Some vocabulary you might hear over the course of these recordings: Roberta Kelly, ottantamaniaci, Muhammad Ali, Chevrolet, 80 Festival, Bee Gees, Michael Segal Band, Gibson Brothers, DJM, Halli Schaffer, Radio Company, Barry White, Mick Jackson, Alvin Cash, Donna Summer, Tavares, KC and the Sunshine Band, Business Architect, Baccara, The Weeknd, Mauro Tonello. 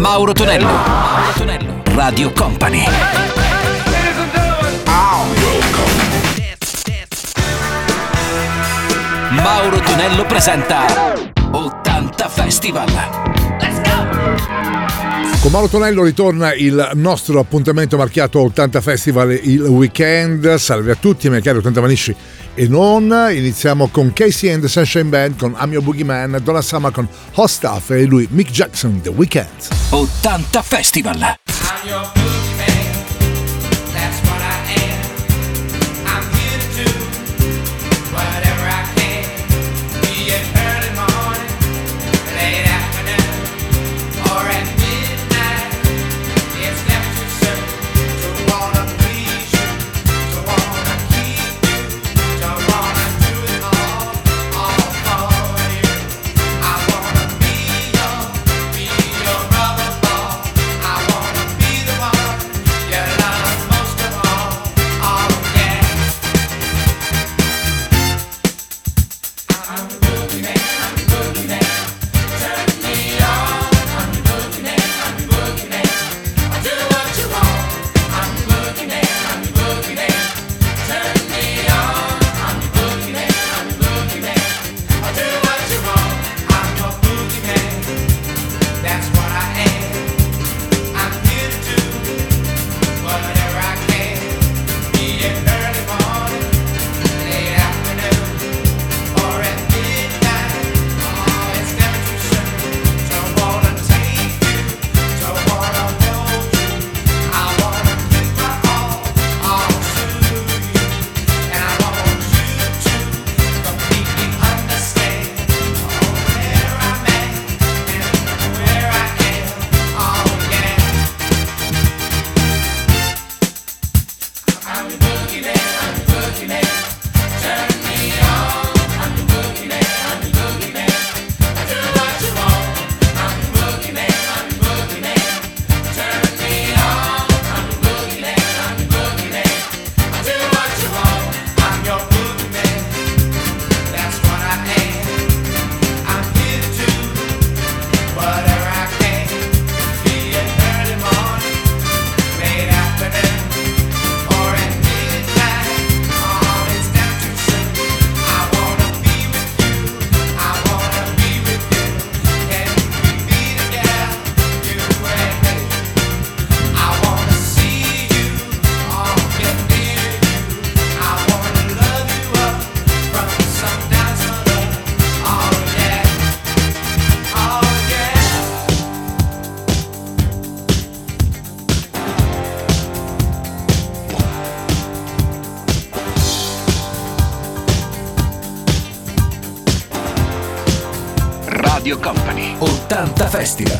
Mauro Tonello. Radio Company. Mauro Tonello presenta 80 Festival. Con Mauro Tonello ritorna il nostro appuntamento marchiato 80 Festival il weekend. Salve a tutti, miei cari 80 manici e non. Iniziamo con KC and the Sunshine Band, con I'm Your Boogeyman, Donna Summer con Hot Stuff e lui Mick Jackson, The Weeknd. 80 Festival. I'm your boogeyman, that's what I am. I'm here to do whatever I can. Be it early morning, late afternoon, or at Radio Company 80 Festival.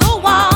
The wall.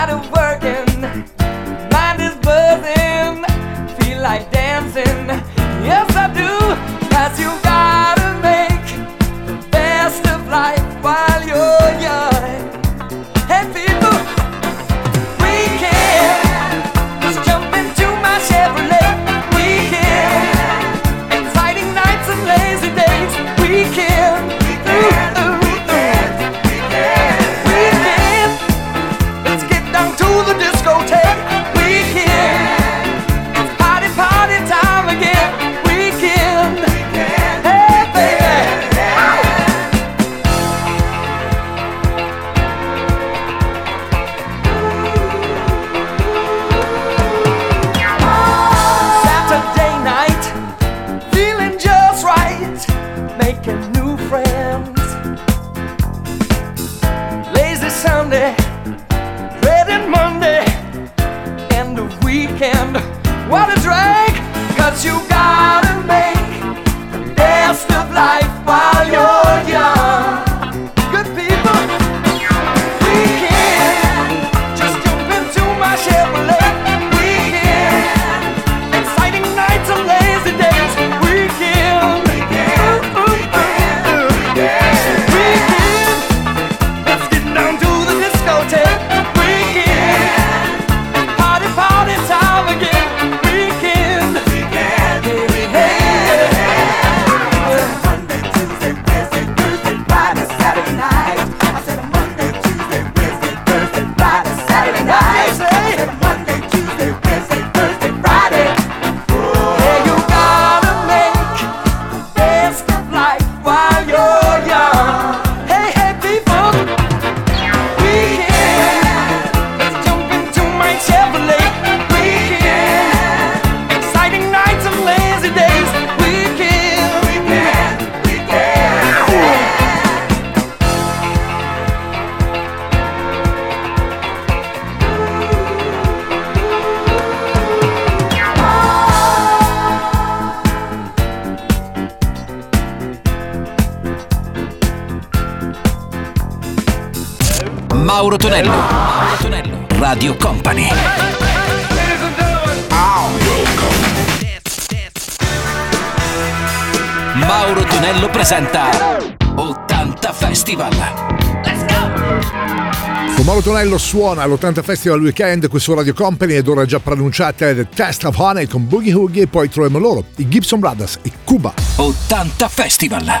tired of working, mind is buzzing, feel like dancing, yes I do, 'cause you gotta make the best of life while you're young. Hey people, we can just jump into my Chevrolet, we can, exciting nights and lazy days, we can. Mauro Tonello, Radio Company. Mauro Tonello presenta 80 Festival. Let's go! Con Mauro Tonello suona all'80 Festival Weekend qui su Radio Company ed ora già pronunciate The Test of Honey con Boogie Woogie e poi troviamo loro, i Gibson Brothers e Cuba. 80 Festival.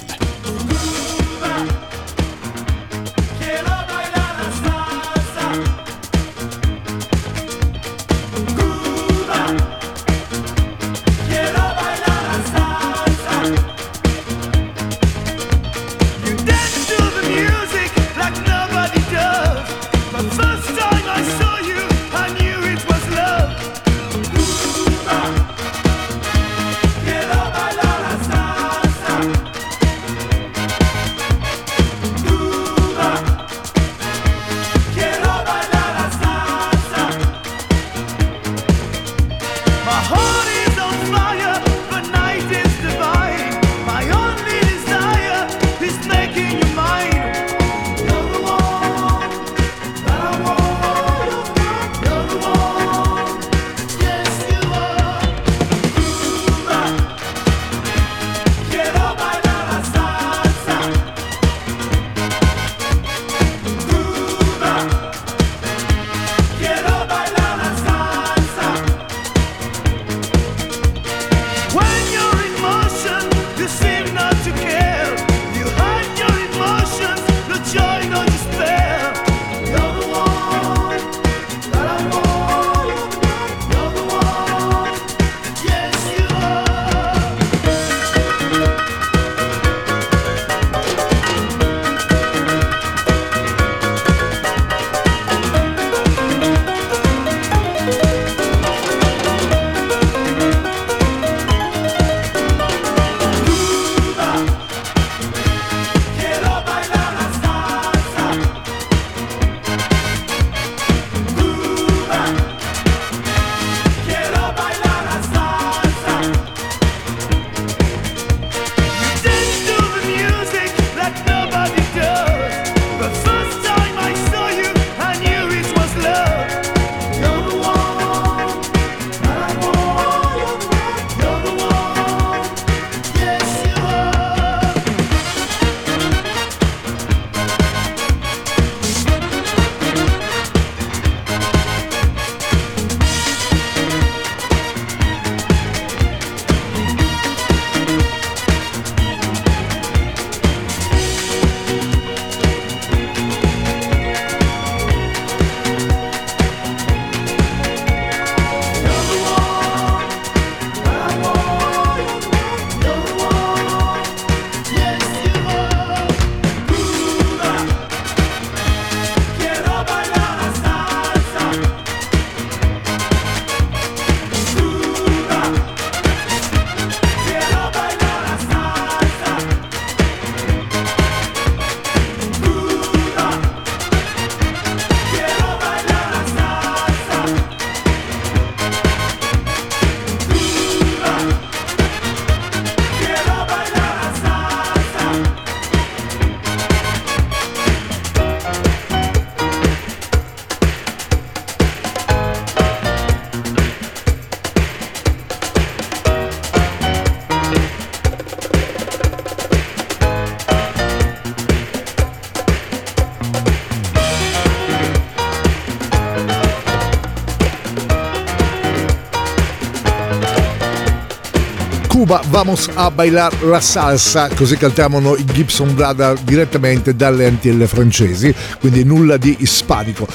Vamos a bailar la salsa, così cantavano i Gibson Brothers direttamente dalle Antille francesi, quindi nulla di ispanico.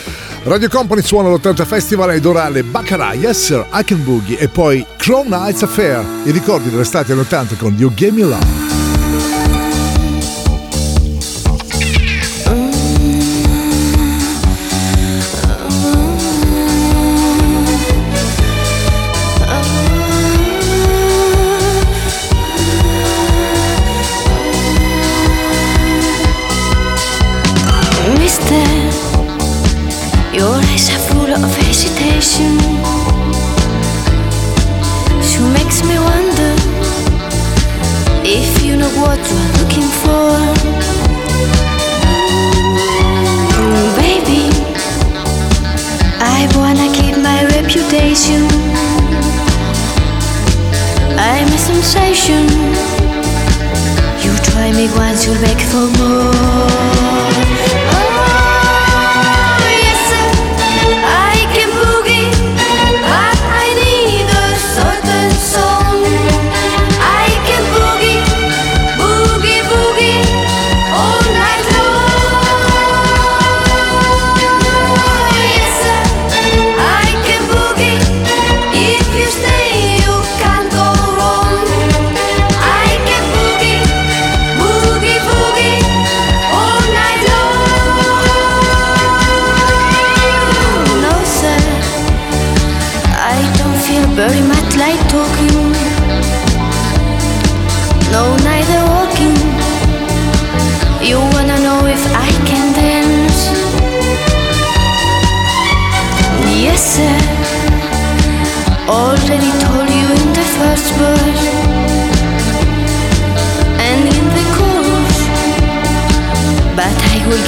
Radio Company suona l'80 Festival ed ora le Baccara, Yes Sir, I Can Boogie e poi Crow Nights Affair, i ricordi dell'estate dell'80 con You Gave Me Love. I can boogie, but I need a certain song.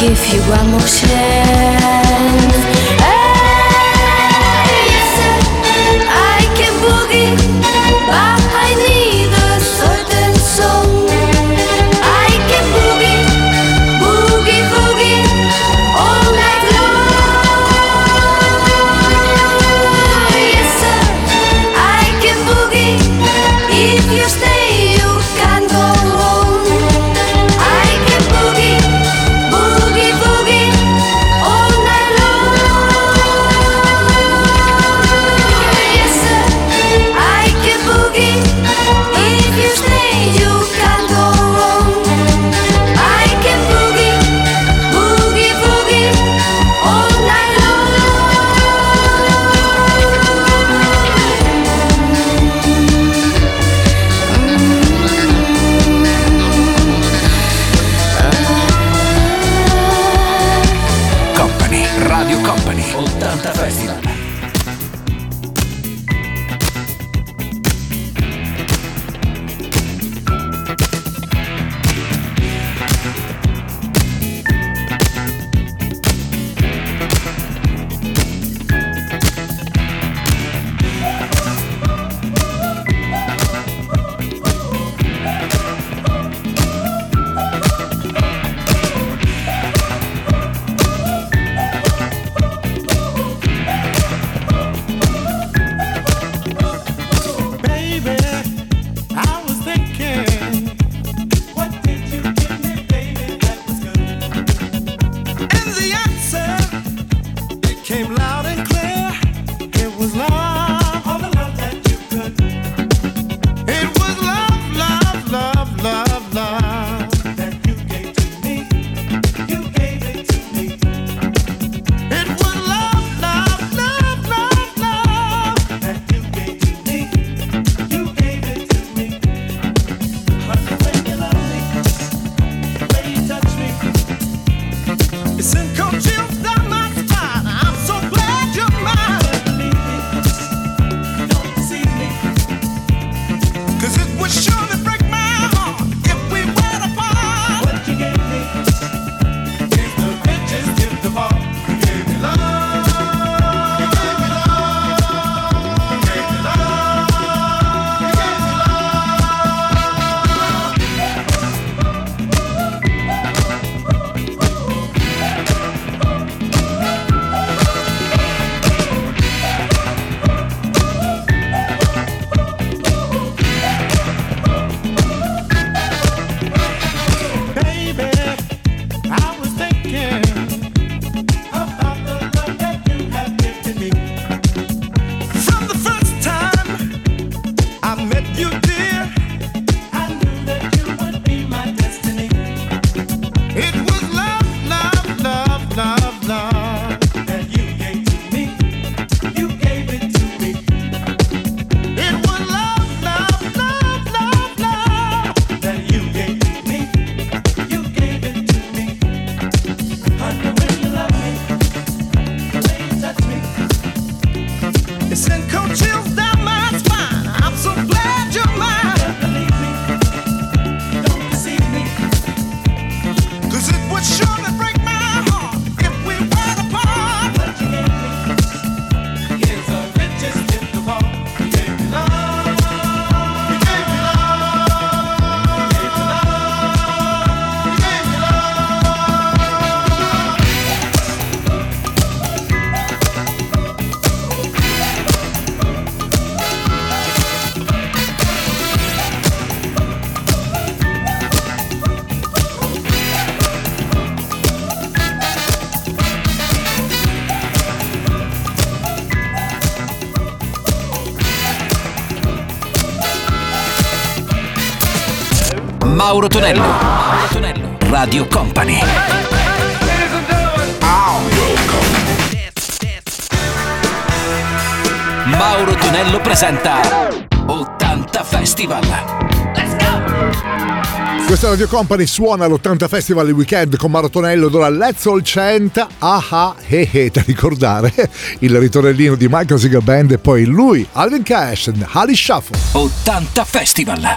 give you one more chance. Mauro Tonello, Radio Company. Mauro Tonello presenta 80 Festival. Let's go! Questa Radio Company suona l'80 Festival il weekend con Mauro Tonello ed ora Let's All Chant Aha Hehe, da ricordare il ritornellino di Michael Segal Band e poi lui, Alvin Cash e Halli Schaffer. 80 Festival.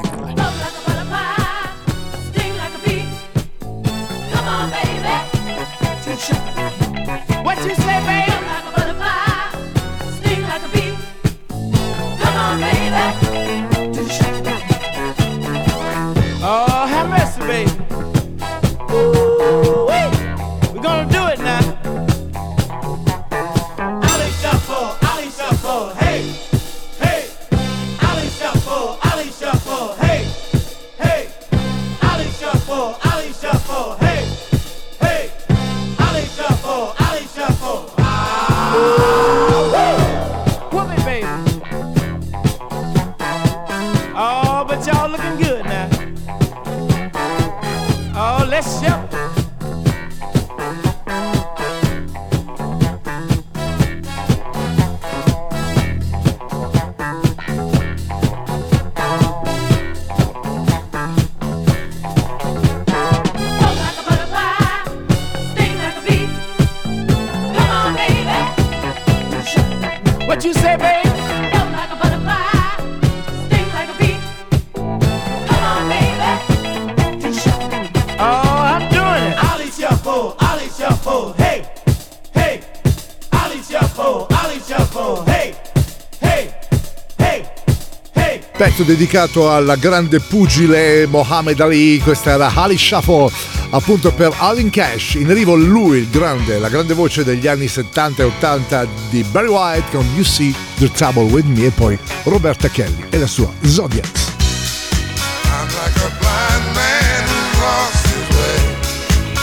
Pezzo dedicato al grande pugile Muhammad Ali, questa era Halli Schaffer, appunto per Alvin Cash. In arrivo lui, il grande, la grande voce degli anni 70 e 80 di Barry White con You See the Trouble with Me, e poi Roberta Kelly e la sua Zodiacs. I'm like a blind man who lost his way.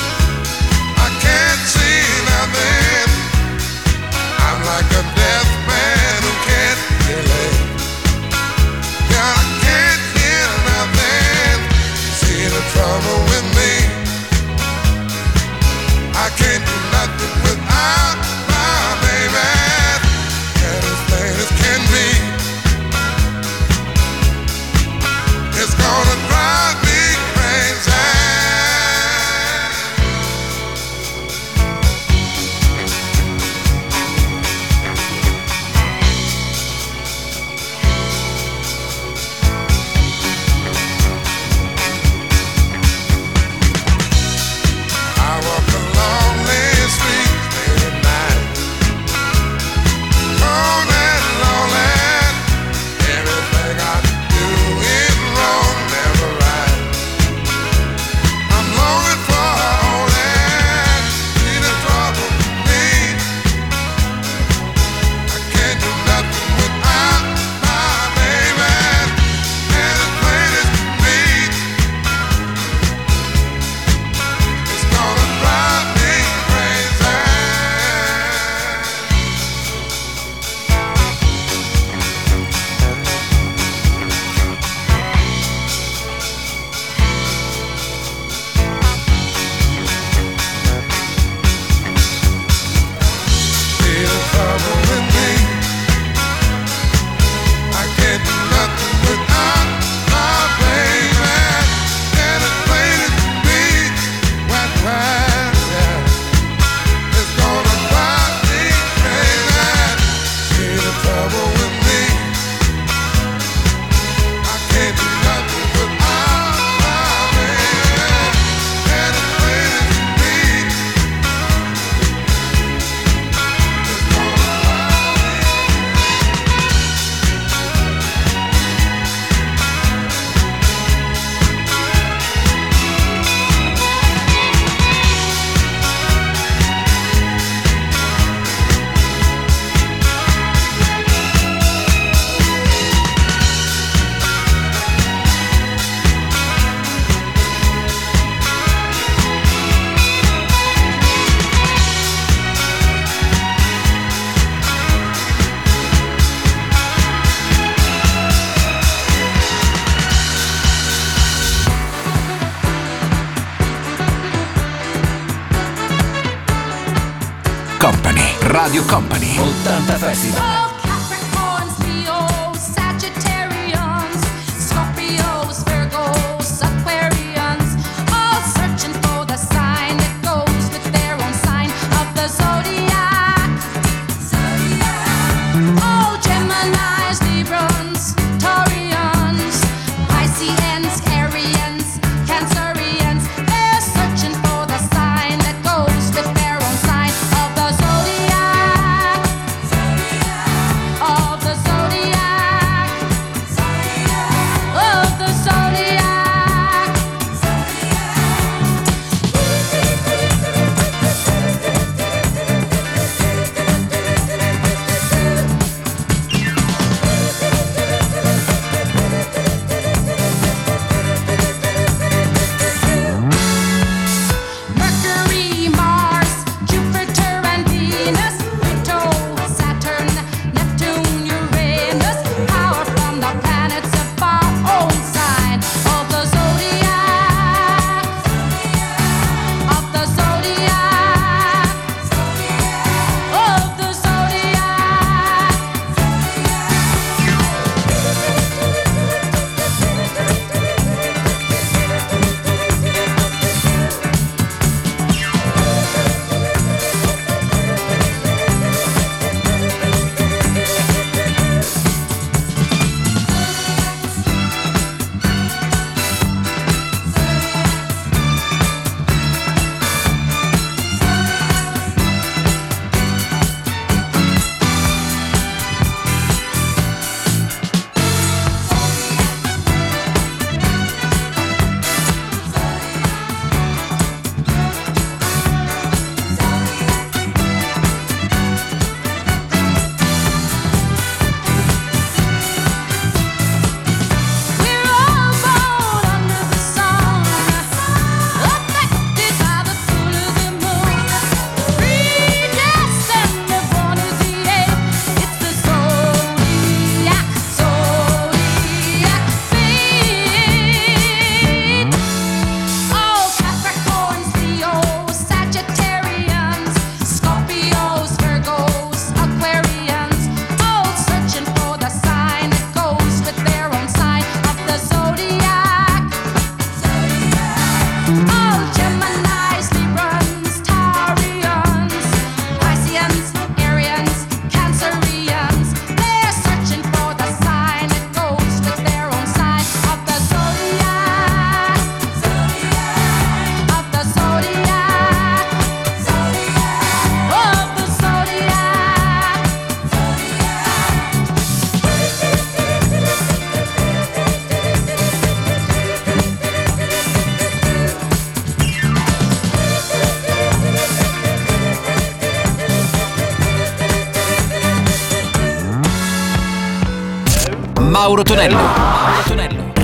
I can't see nothing. I'm like a deaf man who can't relate. I can't hear nothing. See the trouble with me. I can't do nothing without my baby. And as plain as can be, it's gonna drive me crazy. Radio Company 80 Festival. Gemini, Mauro Tonello.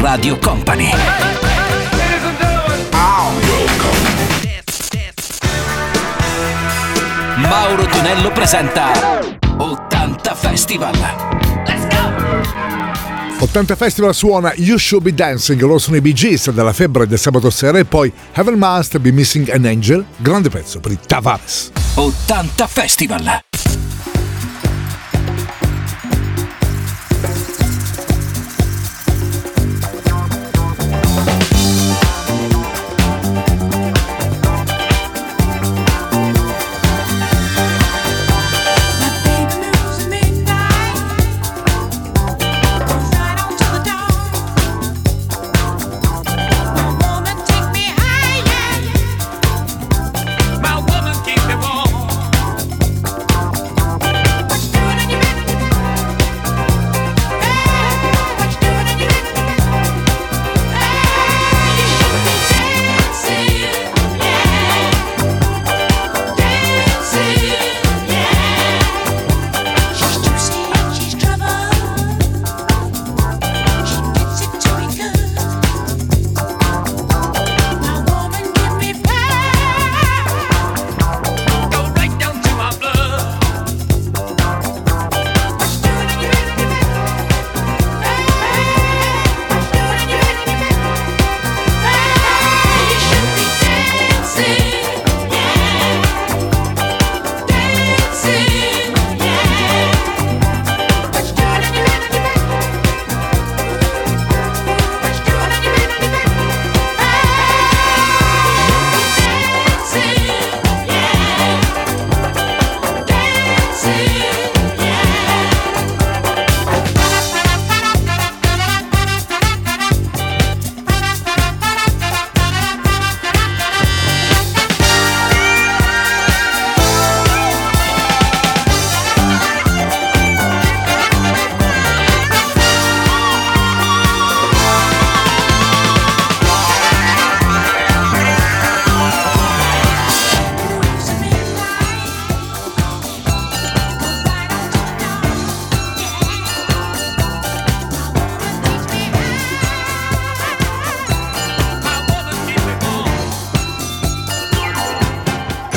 Radio Company. Mauro Tonello presenta 80 Festival. Let's go! 80 Festival suona You Should Be Dancing, loro sono i Bee Gees, dalla febbre del sabato sera, e poi Heaven Must Be Missing an Angel, grande pezzo per i Tavares. 80 Festival.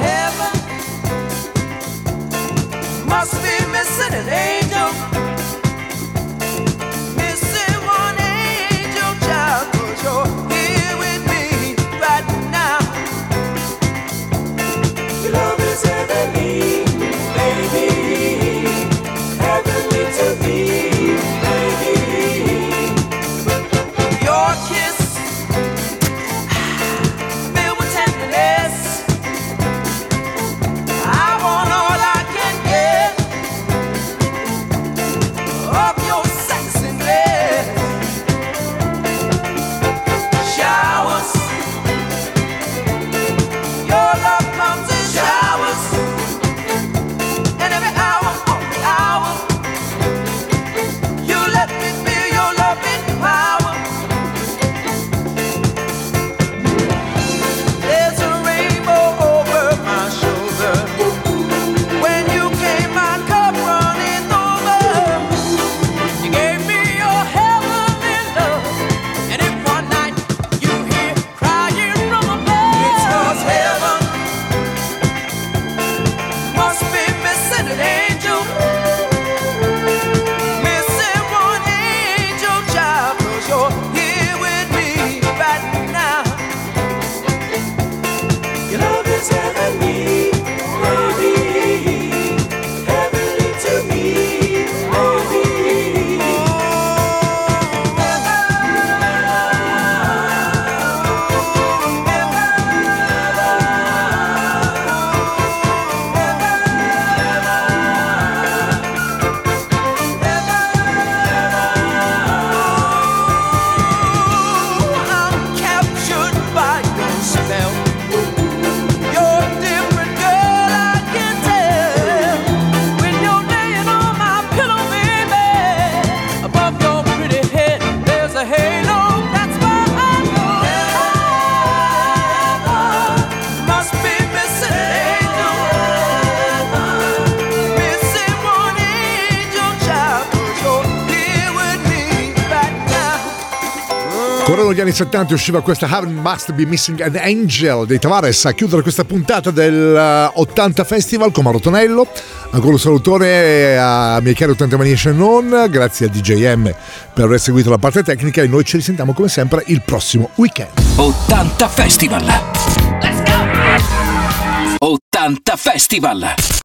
Heaven must be missing an angel. Missing one angel, child, 'cause you're here with me right now. Your love is heavenly, baby. Heavenly to me, baby. Your kiss Corrono gli anni 70 e usciva questa Heaven Must Be Missing an Angel dei Tavares a chiudere questa puntata del 80 Festival con Mauro Tonello. Ancora un salutone a miei cari 80 maniaci e non, grazie a DJM per aver seguito la parte tecnica e noi ci risentiamo come sempre il prossimo weekend. 80 Festival. Let's go! 80 Festival.